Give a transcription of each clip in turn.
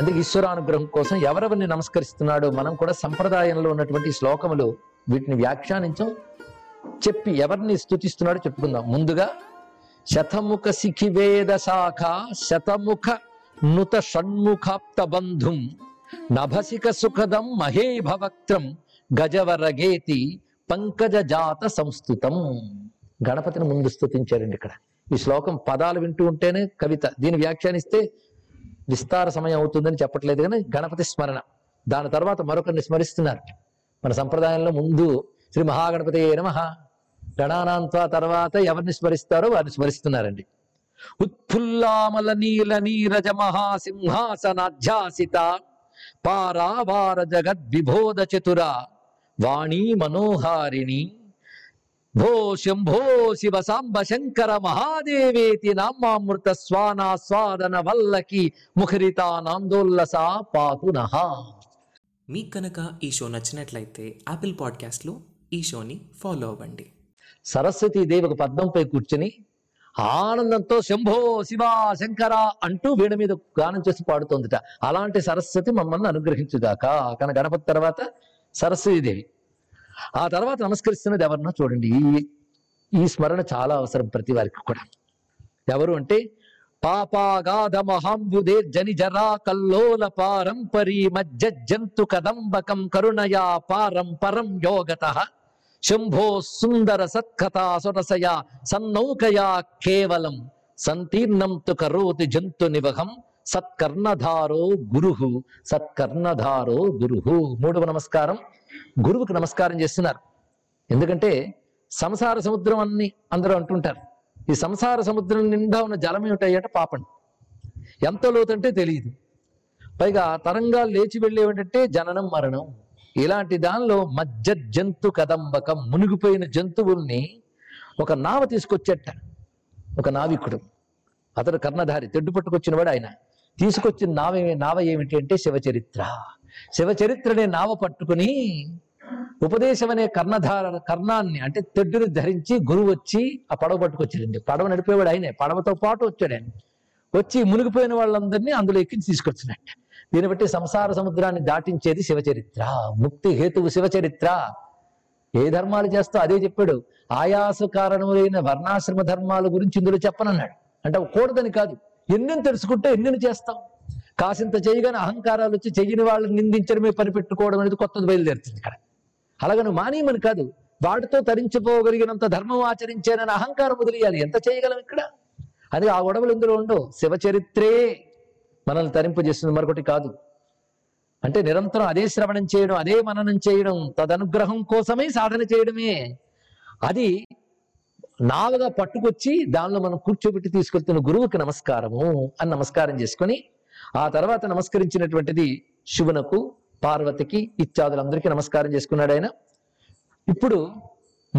అందుకే ఈశ్వరానుగ్రహం కోసం ఎవరెవరిని నమస్కరిస్తున్నాడో మనం కూడా సంప్రదాయంలో ఉన్నటువంటి శ్లోకములు వీటిని వ్యాఖ్యానించం, చెప్పి ఎవరిని స్తుతిస్తున్నాడో చెప్పుకుందాం. ముందుగా శతముఖ శిఖివేద శాఖ శతముఖ నుత షణ్ముఖాప్త బంధుం నభసిక సుఖదం మహేభవక్త్రం గజవరగేతి పంకజ జాత సంస్థుతం. గణపతిని ముందు స్తుతించారండి. ఇక్కడ ఈ శ్లోకం పదాలు వింటూ ఉంటేనే కవిత, దీన్ని వ్యాఖ్యానిస్తే విస్తార సమయం అవుతుందని చెప్పట్లేదు, కానీ గణపతి స్మరణ. దాని తర్వాత మరొకరిని స్మరిస్తున్నారు. మన సంప్రదాయంలో ముందు శ్రీ మహాగణపతి నమః గణానాంత తర్వాత ఎవరిని స్మరిస్తారో వారిని స్మరిస్తున్నారండి. ఉత్ఫుల్లామల నీల నీరజ మహాసింహాసనాధ్యాసిత పారావార జగద్విభోద చతుర వాణి మనోహారిణి భో శంభో శివ సాంబ శంకర మహాదేవేతి నామామృత స్వానా స్వాదన వల్లకి ముఖరితానందోల్లస పాతు నః. మీకు కనుక ఈ షో నచ్చినట్లయితే యాపిల్ పాడ్కాస్ట్లో ఈ షోని ఫాలో అవ్వండి. సరస్వతీదేవి ఒక పద్మంపై కూర్చుని ఆనందంతో శంభో శివ శంకర అంటూ వీణ మీద గానం చేసి పాడుతోందిట. అలాంటి సరస్వతి మమ్మల్ని అనుగ్రహించుగాక. కానీ గణపతి తర్వాత సరస్వతీదేవి, ఆ తర్వాత నమస్కరిస్తున్నది ఎవరినో చూడండి. ఈ స్మరణ చాలా అవసరం ప్రతి వారికి కూడా. ఎవరు అంటే పాపాగాధ మహాంబుదే జని జరా కల్లోల పారంపరీ మజ్జంతు కదంబకం కరుణయా పారంపరం యోగత శంభో సుందర సత్కథా సురసయా సన్నౌకయా కేవలం సంతీర్ణం తు కరోతి జంతు నివహం సత్కర్ణధారో గురుహు సత్కర్ణధారో గురుహు. మూడవ నమస్కారం గురువుకి నమస్కారం చేస్తున్నారు. ఎందుకంటే సంసార సముద్రం అన్ని అందరూ అంటుంటారు. ఈ సంసార సముద్రం నిండా ఉన్న జలం ఏమిటయ్యాట పాపం, ఎంత లోతంటే తెలియదు. పైగా తరంగాలు లేచి వెళ్ళేవేంటంటే జననం మరణం. ఇలాంటి దానిలో మధ్య జంతు కదంబకం మునిగిపోయిన జంతువుల్ని ఒక నావ తీసుకొచ్చేట ఒక నావికుడు, అతడు కర్ణధారి, తెడ్డు పట్టుకొచ్చిన వాడు. ఆయన తీసుకొచ్చిన నావ ఏమిటి అంటే శివచరిత్ర. శివచరిత్రనే నావ పట్టుకుని ఉపదేశం అనే కర్ణాన్ని అంటే తెడ్డుని ధరించి గురువు వచ్చి ఆ పడవ పట్టుకొచ్చాడండి. పడవ నడిపేవాడు ఆయనే, పడవతో పాటు వచ్చాడు ఆయన. వచ్చి మునిగిపోయిన వాళ్ళందరినీ అందులో ఎక్కించి తీసుకొచ్చినట్టు. దీన్ని బట్టి సంసార సముద్రాన్ని దాటించేది శివచరిత్ర, ముక్తి హేతువు శివచరిత్ర. ఏ ధర్మాలు చేస్తా అదే చెప్పాడు. ఆయాస కారణములైన వర్ణాశ్రమ ధర్మాల గురించి ఇందులో చెప్పనన్నాడు. అంటే కూడదని కాదు, ఎన్నెన్ని తెలుసుకుంటే ఎన్నెన్ని చేస్తాం. కాసింత చేయగానే అహంకారాలు వచ్చి చెయ్యని వాళ్ళని నిందించడమే పనిపెట్టుకోవడం అనేది కొత్తది బయలుదేరుతుంది ఇక్కడ. అలాగని మానేయమని కాదు, వాటితో తరించిపోగలిగినంత ధర్మం ఆచరించానని అహంకారం వదిలేయాలి. ఎంత చేయగలం ఇక్కడ అది. ఆ గొడవలు ఇందులో ఉండవు. శివచరిత్రే మనల్ని తరింపజేస్తుంది, మరొకటి కాదు. అంటే నిరంతరం అదే శ్రవణం చేయడం, అదే మననం చేయడం, తదనుగ్రహం కోసమే సాధన చేయడమే. అది నాలుగా పట్టుకొచ్చి దానిలో మనం కూర్చోబెట్టి తీసుకెళ్తున్న గురువుకి నమస్కారము అని నమస్కారం చేసుకుని, ఆ తర్వాత నమస్కరించినటువంటిది శివునకు, పార్వతికి, ఇత్యాదులందరికీ నమస్కారం చేసుకున్నాడు ఆయన. ఇప్పుడు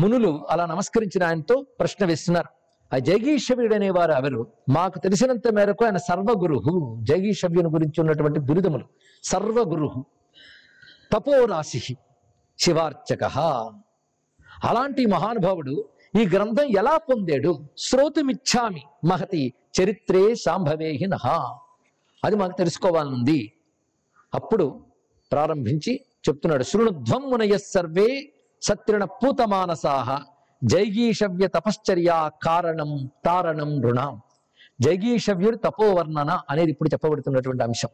మునులు అలా నమస్కరించిన ఆయనతో ప్రశ్న వేస్తున్నారు. ఆ జైగీషవ్యుడు అనేవారు ఎవరు? మాకు తెలిసినంత మేరకు ఆయన సర్వగురుహు. జైగీషవ్యుని గురించి ఉన్నటువంటి బిరుదములు సర్వగురుహు, తపోరాశి, శివార్చక. అలాంటి మహానుభావుడు ఈ గ్రంథం ఎలా పొందాడు? శ్రోతుమిచ్చామి మహతి చరిత్రే శాంభవేహి నః. అది మాకు తెలుసుకోవాలనుంది. అప్పుడు ప్రారంభించి చెప్తున్నాడు. శృణుధ్వం మునయః సర్వే సత్రిణ పూతమానసాః జైగీషవ్య తపశ్చర్య కారణం తారణం ఋణాం. జైగీషవ్యుడు తపోవర్ణన అనేది ఇప్పుడు చెప్పబడుతున్నటువంటి అంశం.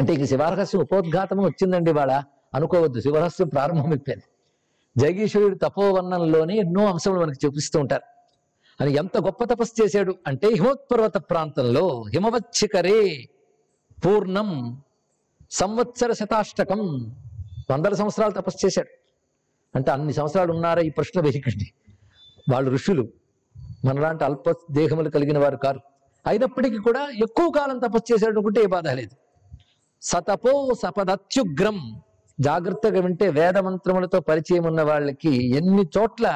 అంటే ఇక శివరహస్యం ఉపోద్ఘాతం వచ్చిందండి వాళ్ళ అనుకోవద్దు, శివరహస్యం ప్రారంభం అయిపోయింది. జగీశ్వరుడు తపోవర్ణంలోనే ఎన్నో అంశములు మనకు చూపిస్తూ ఉంటారు. అని ఎంత గొప్ప తపస్సు చేశాడు అంటే హిమోత్పర్వత ప్రాంతంలో హిమవచ్చికరే పూర్ణం సంవత్సర శతాష్టకం 100 సంవత్సరాలు తపస్సు చేశాడు. అంటే అన్ని సంవత్సరాలు ఉన్నారా ఈ ప్రశ్న వేయకండి. వాళ్ళు ఋషులు, మనలాంటి అల్ప దేహములు కలిగిన వారు కారు. అయినప్పటికీ కూడా ఎక్కువ కాలం తపస్సు చేశాడు అనుకుంటే ఏ బాధ లేదు. సతపో సపదత్యుగ్రం. జాగ్రత్తగా వింటే వేద మంత్రములతో పరిచయం ఉన్న వాళ్ళకి ఎన్ని చోట్ల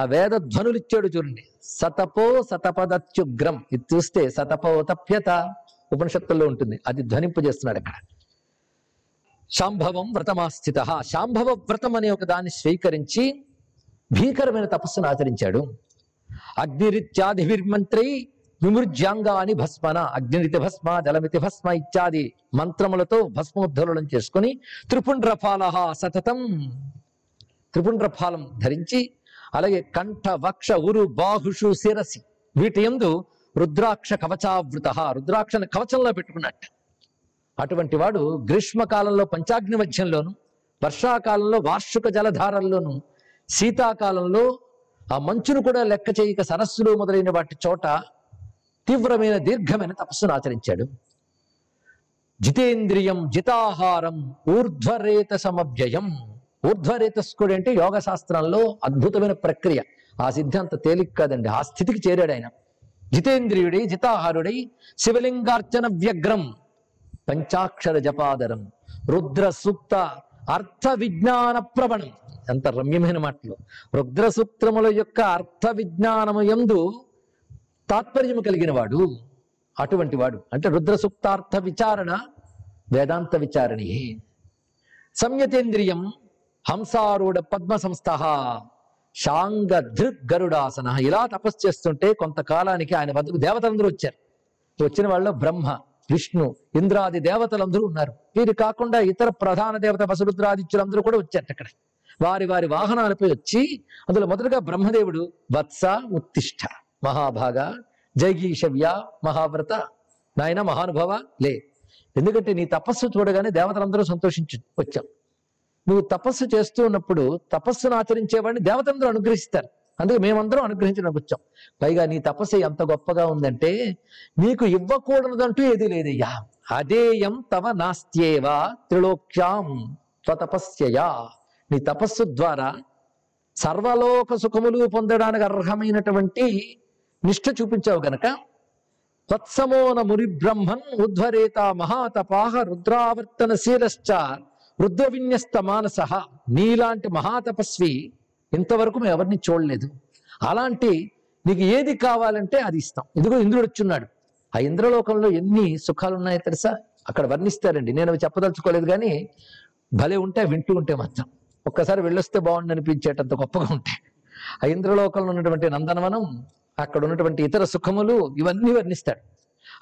ఆ వేద ధ్వనులు ఇచ్చాడు చూడండి. సతపో సతపదత్యుగ్రం. ఇది చూస్తే సతపో తప్యత ఉపనిషత్తుల్లో ఉంటుంది. అది ధ్వనింపజేస్తున్నాడు అక్కడ. శాంభవం వ్రతమాస్థిత. శాంభవ వ్రతం అనే ఒక దాన్ని స్వీకరించి భీకరమైన తపస్సును ఆచరించాడు. అగ్నిరిత్యాదిభిర్మంత్రై విమృజ్యాంగాని భస్మన అగ్నిరితి భస్మ జలమితి భస్మ ఇత్యాది మంత్రములతో భస్మోద్ధోళనం చేసుకుని త్రిపుండ్రఫాల సతతం త్రిపుండ్రఫాలం ధరించి, అలాగే కంఠ వక్ష ఉరు బాహుషు శిరసి వీటి యందు రుద్రాక్ష కవచావృత రుద్రాక్ష కవచంలో పెట్టుకున్నట్టు అటువంటి వాడు గ్రీష్మకాలంలో పంచాగ్ని మధ్యంలోను, వర్షాకాలంలో వార్షిక జలధారల్లోనూ, శీతాకాలంలో ఆ మంచును కూడా లెక్క చేయక సరస్సులు మొదలైన వాటి చోట తీవ్రమైన దీర్ఘమైన తపస్సును ఆచరించాడు. జితేంద్రియం జితాహారం ఊర్ధ్వరేత సమవ్యయం. ఊర్ధ్వరేతస్కుడు అంటే యోగ శాస్త్రంలో అద్భుతమైన ప్రక్రియ. ఆ సిద్ధాంత తేలిక కాదండి, ఆ స్థితికి చేరాడు ఆయన. జితేంద్రియుడై జితాహారుడై శివలింగార్చన వ్యగ్రం పంచాక్షర జపాదరం రుద్ర సూక్త అర్థ విజ్ఞాన ప్రవణం. ఎంత రమ్యమైన మాటలు! రుద్ర సూక్తముల యొక్క అర్థ విజ్ఞానము యందు తాత్పర్యము కలిగిన వాడు అటువంటి వాడు. అంటే రుద్ర సూక్తార్థ విచారణ వేదాంత విచారణి. సంయతేంద్రియం హంసారూఢ పద్మ సంస్థః శాంగ దృక్ గరుడాసన. ఇలా తపస్సు చేస్తుంటే కొంతకాలానికి ఆయన వద్దకు దేవతలందరూ వచ్చారు. వచ్చిన వాళ్ళు బ్రహ్మ, విష్ణు, ఇంద్రాది దేవతలందరూ ఉన్నారు. వీరు కాకుండా ఇతర ప్రధాన దేవత వసురుద్రాదిత్యులందరూ కూడా వచ్చారు. అక్కడ వారి వారి వాహనాలపై వచ్చి అందులో మొదటగా బ్రహ్మదేవుడు వత్స ఉత్తిష్ట మహాభాగ జైగీషవ్య మహావ్రత, నాయన మహానుభవ లే, ఎందుకంటే నీ తపస్సు చూడగానే దేవతలందరూ సంతోషించి వచ్చాం. నువ్వు తపస్సు చేస్తూ ఉన్నప్పుడు తపస్సును ఆచరించేవాడిని దేవతలందరూ అనుగ్రహిస్తారు. అందుకే మేమందరం అనుగ్రహించడానికి వచ్చాం. పైగా నీ తపస్సు ఎంత గొప్పగా ఉందంటే నీకు ఇవ్వకూడదంటూ ఏది లేదయ్యా. అదేయం తవ నాస్త్యేవా త్రిలోక్యాం త్వతపస్యయా. నీ తపస్సు ద్వారా సర్వలోక సుఖములు పొందడానికి అర్హమైనటువంటి నిష్ఠ చూపించావు గనక తత్సమోన మురి బ్రహ్మన్ ఉధ్వరేత మహాతపాహ రుద్రావర్తనశీలశ్చ రుద్ర విన్యస్త మానస. నీలాంటి మహాతపస్వి ఇంతవరకు మేము ఎవరిని చూడలేదు. అలాంటి నీకు ఏది కావాలంటే అది ఇస్తాం. ఇదిగో ఇంద్రుడు వచ్చున్నాడు. ఆ ఇంద్రలోకంలో ఎన్ని సుఖాలు ఉన్నాయో తెలుసా? అక్కడ వర్ణిస్తారండి. నేను అవి చెప్పదలుచుకోలేదు కానీ భలే ఉంటాయి. వింటూ ఉంటే మాత్రం ఒక్కసారి వెళ్ళొస్తే బాగుండి అనిపించేటంత గొప్పగా ఉంటాయి. ఆ ఇంద్రలోకంలో ఉన్నటువంటి నందనవనం, అక్కడ ఉన్నటువంటి ఇతర సుఖములు ఇవన్నీ వర్ణిస్తాడు.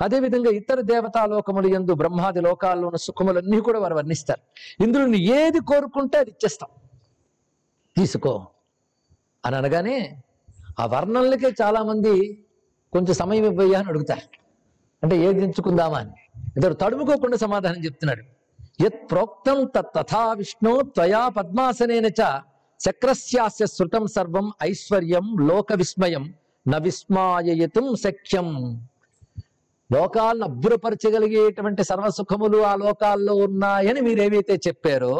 అదేవిధంగా ఇతర దేవతాలోకములు యందు బ్రహ్మాది లోకాల్లో ఉన్న సుఖములన్నీ కూడా వారు వర్ణిస్తారు. ఇంద్రుడిని ఏది కోరుకుంటే అది ఇచ్చేస్తాం, తీసుకో అని అనగానే ఆ వర్ణనలకే చాలామంది కొంచెం సమయం ఇవ్వయ్యా అని అడుగుతారు. అంటే ఏది ఎంచుకుందామా అని ఇతడు తడుముకోకుండా సమాధానం చెప్తున్నాడు. యత్ ప్రోక్తం తథా విష్ణు త్వయా పద్మాసనేన చ చక్రస్యాస్య శృతం సర్వం ఐశ్వర్యం లోక విస్మయం న విస్మాయయతుం శక్యం. లోకాలను అబ్బురపరచగలిగేటువంటి సర్వసుఖములు ఆ లోకాల్లో ఉన్నాయని మీరేవైతే చెప్పారో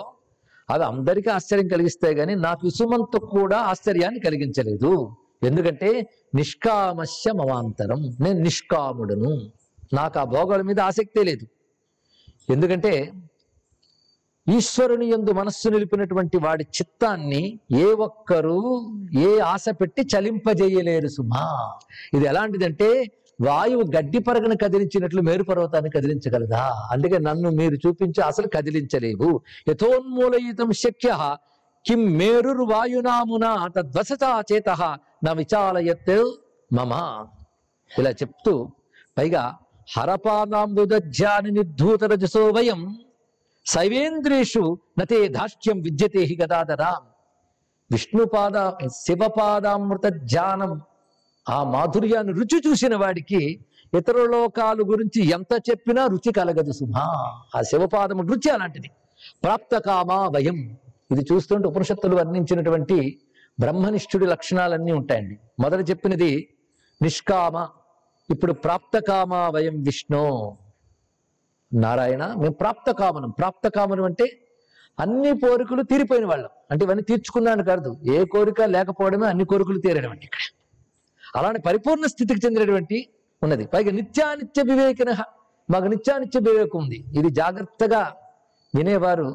అవి అందరికీ ఆశ్చర్యం కలిగిస్తాయి కానీ నాకు ఇసుమంతు కూడా ఆశ్చర్యాన్ని కలిగించలేదు. ఎందుకంటే నిష్కామస్య మమాంతరం, నేను నిష్కాముడను, నాకు ఆ భోగాల మీద ఆసక్తే లేదు. ఎందుకంటే ఈశ్వరుని యందు మనస్సు నిలిపినటువంటి వాడి చిత్తాన్ని ఏ ఒక్కరూ ఏ ఆశ పెట్టి చలింపజేయలేరు సుమా. ఇది ఎలాంటిదంటే వాయువు గడ్డి పరగను కదిలించినట్లు మేరు పర్వతాన్ని కదిలించగలదా? అందుకే నన్ను మీరు చూపించి అసలు కదిలించలేవు. యథోన్మూలయుతం శక్య కిం మేరు వాయునామునా తద్వసతా చేత నా విచాలయత్ మమ. ఇలా చెప్తూ పైగా హరపాదాంబుదధ్యాని నిర్ధూత రజసో వయం శైవేంద్రేషు నతే దాష్ట్యం విద్యతే హి గదాధరా. విష్ణుపాద శివపాదామృత ధ్యానం ఆ మాధుర్యాన్ని రుచి చూసిన వాడికి ఇతర లోకాల గురించి ఎంత చెప్పినా రుచి కలగదు సుమా. ఆ శివపాదము రుచి అలాంటిది. ప్రాప్తకామా వయం. ఇది చూస్తుంటే ఉపనిషత్తులు వర్ణించినటువంటి బ్రహ్మనిష్ఠుడి లక్షణాలన్నీ ఉంటాయండి. మొదట చెప్పినది నిష్కామ, ఇప్పుడు ప్రాప్తకామా వయం విష్ణు నారాయణ. మేము ప్రాప్తకామనం. ప్రాప్తకామనం అంటే అన్ని కోరికలు తీరిపోయిన వాళ్ళం. అంటే ఇవన్నీ తీర్చుకున్నాను కాదు, ఏ కోరిక లేకపోవడమే అన్ని కోరికలు తీరడం అండి. ఇక్కడ అలాంటి పరిపూర్ణ స్థితికి చెందినటువంటి ఉన్నది. పైగా నిత్యానిత్య వివేకిన. మాకు నిత్యానిత్య వివేకం ఉంది. ఇది జాగ్రత్తగా వినేవారు,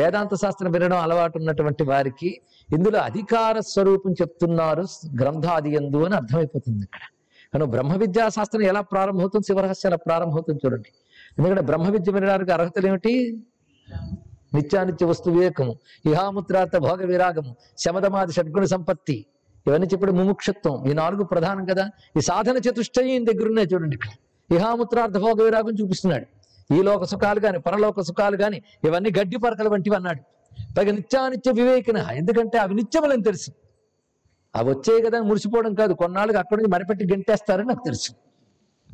వేదాంత శాస్త్రం వినడం అలవాటు ఉన్నటువంటి వారికి ఇందులో అధికార స్వరూపం చెప్తున్నారు గ్రంథాది ఎందు అని అర్థమైపోతుంది. ఇక్కడ కానీ బ్రహ్మ విద్యా శాస్త్రం ఎలా ప్రారంభమవుతుంది, శివరహస్యాల ప్రారంభమవుతుంది చూడండి. ఎందుకంటే బ్రహ్మ విద్య వినడానికి అర్హతలు ఏమిటి? నిత్యానిత్య వస్తు వివేకము, ఇహాముద్రార్థ భోగ విరాగము, శమదమాది షడ్గుణ సంపత్తి, ఇవన్నీ చెప్పాడు. ముముక్షత్వం, ఈ నాలుగు ప్రధానం కదా. ఈ సాధన చతుష్టయం దగ్గర ఉన్నాయి చూడండి. ఇక్కడ ఇహాముత్రార్థ భోగ విరాగం చూపిస్తున్నాడు. ఈ లోక సుఖాలు కానీ పరలోక సుఖాలు కానీ ఇవన్నీ గడ్డి పరకల వంటివి అన్నాడు. పైగా నిత్యానిత్య వివేకిన, ఎందుకంటే అవి నిత్యములని తెలుసు. అవి వచ్చాయి కదా మురిసిపోవడం కాదు, కొన్నాళ్ళకి అక్కడి నుంచి మరిపెట్టి గెంటేస్తారని నాకు తెలుసు.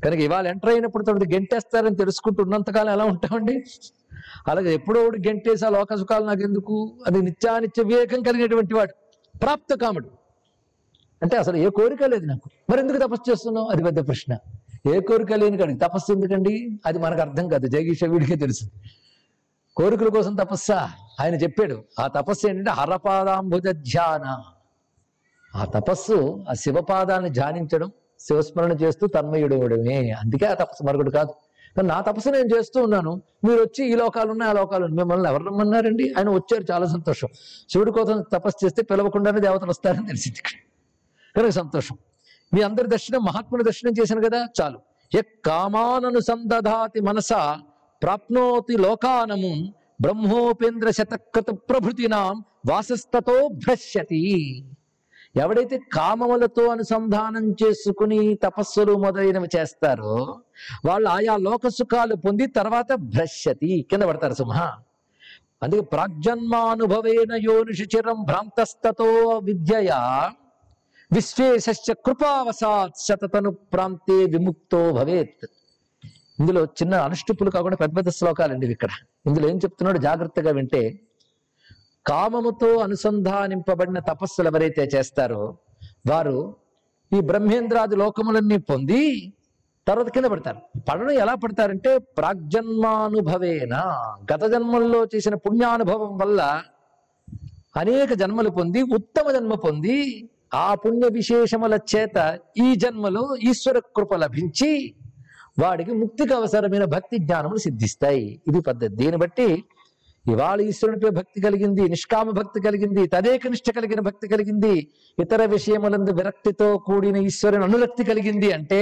కనుక ఇవాళ ఎంటర్ అయినప్పుడు తోటి గెంటేస్తారని తెలుసుకుంటూ ఉన్నంతకాలం ఎలా ఉంటామండి? అలాగే ఎప్పుడో ఒకటి గెంటేసి ఆ లోక సుఖాలు నాకు ఎందుకు, అది నిత్యానిత్య వివేకం కలిగినటువంటి వాడు ప్రాప్త కాముడు. అంటే అసలు ఏ కోరిక లేదు నాకు, మరి ఎందుకు తపస్సు చేస్తున్నావు? అది పెద్ద ప్రశ్న. ఏ కోరిక లేని కాడికి తపస్సు ఎందుకండి? అది మనకు అర్థం కాదు, జగీష వీడికే తెలుసు. కోరికల కోసం తపస్సా? ఆయన చెప్పాడు ఆ తపస్సు ఏంటంటే హరపాదాంబుజ ధ్యాన. ఆ తపస్సు ఆ శివపాదాన్ని ధ్యానించడం, శివస్మరణ చేస్తూ తన్మయుడవడమే. అందుకే ఆ తపస్సు, మరొకటి కాదు. నా తపస్సు నేను చేస్తూ ఉన్నాను, మీరు వచ్చి ఈ లోకాలు ఉన్నాయి ఆ లోకాలు ఉన్నాయి, మిమ్మల్ని ఎవరు రమ్మన్నారండి? ఆయన వచ్చారు, చాలా సంతోషం. శివుడి కోసం తపస్సు చేస్తే పిలవకుండానే దేవతలు వస్తారని తెలిసింది కనుక సంతోషం. మీ అందరి దర్శనం, మహాత్ముని దర్శనం చేశాను కదా చాలు. కామాననుసంధాతి మనస ప్రాప్నోతి లోకానము బ్రహ్మోపేంద్ర శతకృత ప్రభృతినాం వాసస్తతో భ్రశ్యతి. ఎవడైతే కామములతో అనుసంధానం చేసుకుని తపస్సులు మొదలైనవి చేస్తారో వాళ్ళు ఆయా లోక సుఖాలు పొంది తర్వాత భ్రశ్యతి, కింద పడతారు సింహ. అందుకే ప్రాగ్జన్మానుభవేన యోనిషు చిరం భ్రాంతస్తతో విద్యయా విశ్వేశ కృపావసాత్ శతతను ప్రాంతే విముక్తో భవేత్. ఇందులో చిన్న అనుష్టిపులు కాకుండా పెద్ద పెద్ద శ్లోకాలండి ఇక్కడ. ఇందులో ఏం చెప్తున్నాడు జాగ్రత్తగా వింటే, కామముతో అనుసంధానింపబడిన తపస్సులు ఎవరైతే చేస్తారో వారు ఈ బ్రహ్మేంద్రాది లోకములన్నీ పొంది తర్వాత కింద పడతారు. పడడం ఎలా పడతారంటే ప్రాగ్జన్మానుభవేన, గత జన్మల్లో చేసిన పుణ్యానుభవం వల్ల అనేక జన్మలు పొంది ఉత్తమ జన్మ పొంది ఆ పుణ్య విశేషముల చేత ఈ జన్మలో ఈశ్వర కృప లభించి వాడికి ముక్తికి అవసరమైన భక్తి జ్ఞానములు సిద్ధిస్తాయి. ఇది పద్ధతి. దీన్ని బట్టి ఇవాళ ఈశ్వరునిపై భక్తి కలిగింది, నిష్కామ భక్తి కలిగింది, తదేక నిష్ట కలిగిన భక్తి కలిగింది, ఇతర విషయములందు విరక్తితో కూడిన ఈశ్వరుని అనురక్తి కలిగింది అంటే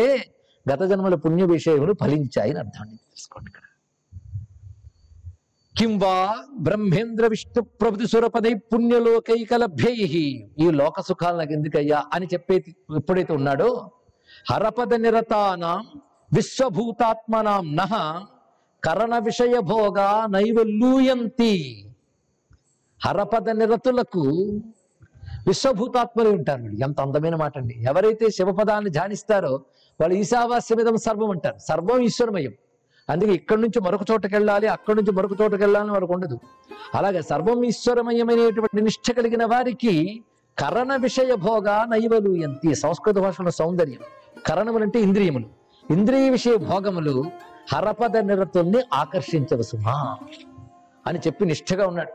గత జన్మల పుణ్య విషయములు ఫలించాయి అని అర్థం తెలుసుకోండి. ఇక్కడ కింవా బ్రహ్మేంద్ర విష్ణు ప్రభుతి సురపదై పుణ్యలోకైకలభ్యై, ఈ లోక సుఖాలు నాకు ఎందుకయ్యా అని చెప్పే ఎప్పుడైతే ఉన్నాడో, హరపద నిరతానాం విశ్వభూతాత్మనాం నః కరణ విషయ భోగా నైవల్లూయంతి. హరపద నిరతులకు విశ్వభూతాత్మలే ఉంటారు వీళ్ళు. ఎంత అందమైన మాట అండి. ఎవరైతే శివపదాన్ని ధ్యానిస్తారో వాళ్ళు ఈశావాస్యమిదం సర్వం అంటారు. సర్వం ఈశ్వరమయం. అందుకే ఇక్కడి నుంచి మరొక చోటకి వెళ్ళాలి, అక్కడి నుంచి మరొక చోటకి వెళ్ళాలని వరకు ఉండదు. అలాగే సర్వం ఈశ్వరమయమైనటువంటి నిష్ఠ కలిగిన వారికి కరణ విషయ భోగా నైవలుయంతి. సంస్కృత భాషలో సౌందర్యం. కరణములంటే ఇంద్రియములు. ఇంద్రియ విషయ భోగములు హరపద నిరతుల్ని ఆకర్షించవసుమా అని చెప్పి నిష్ఠగా ఉన్నాడు.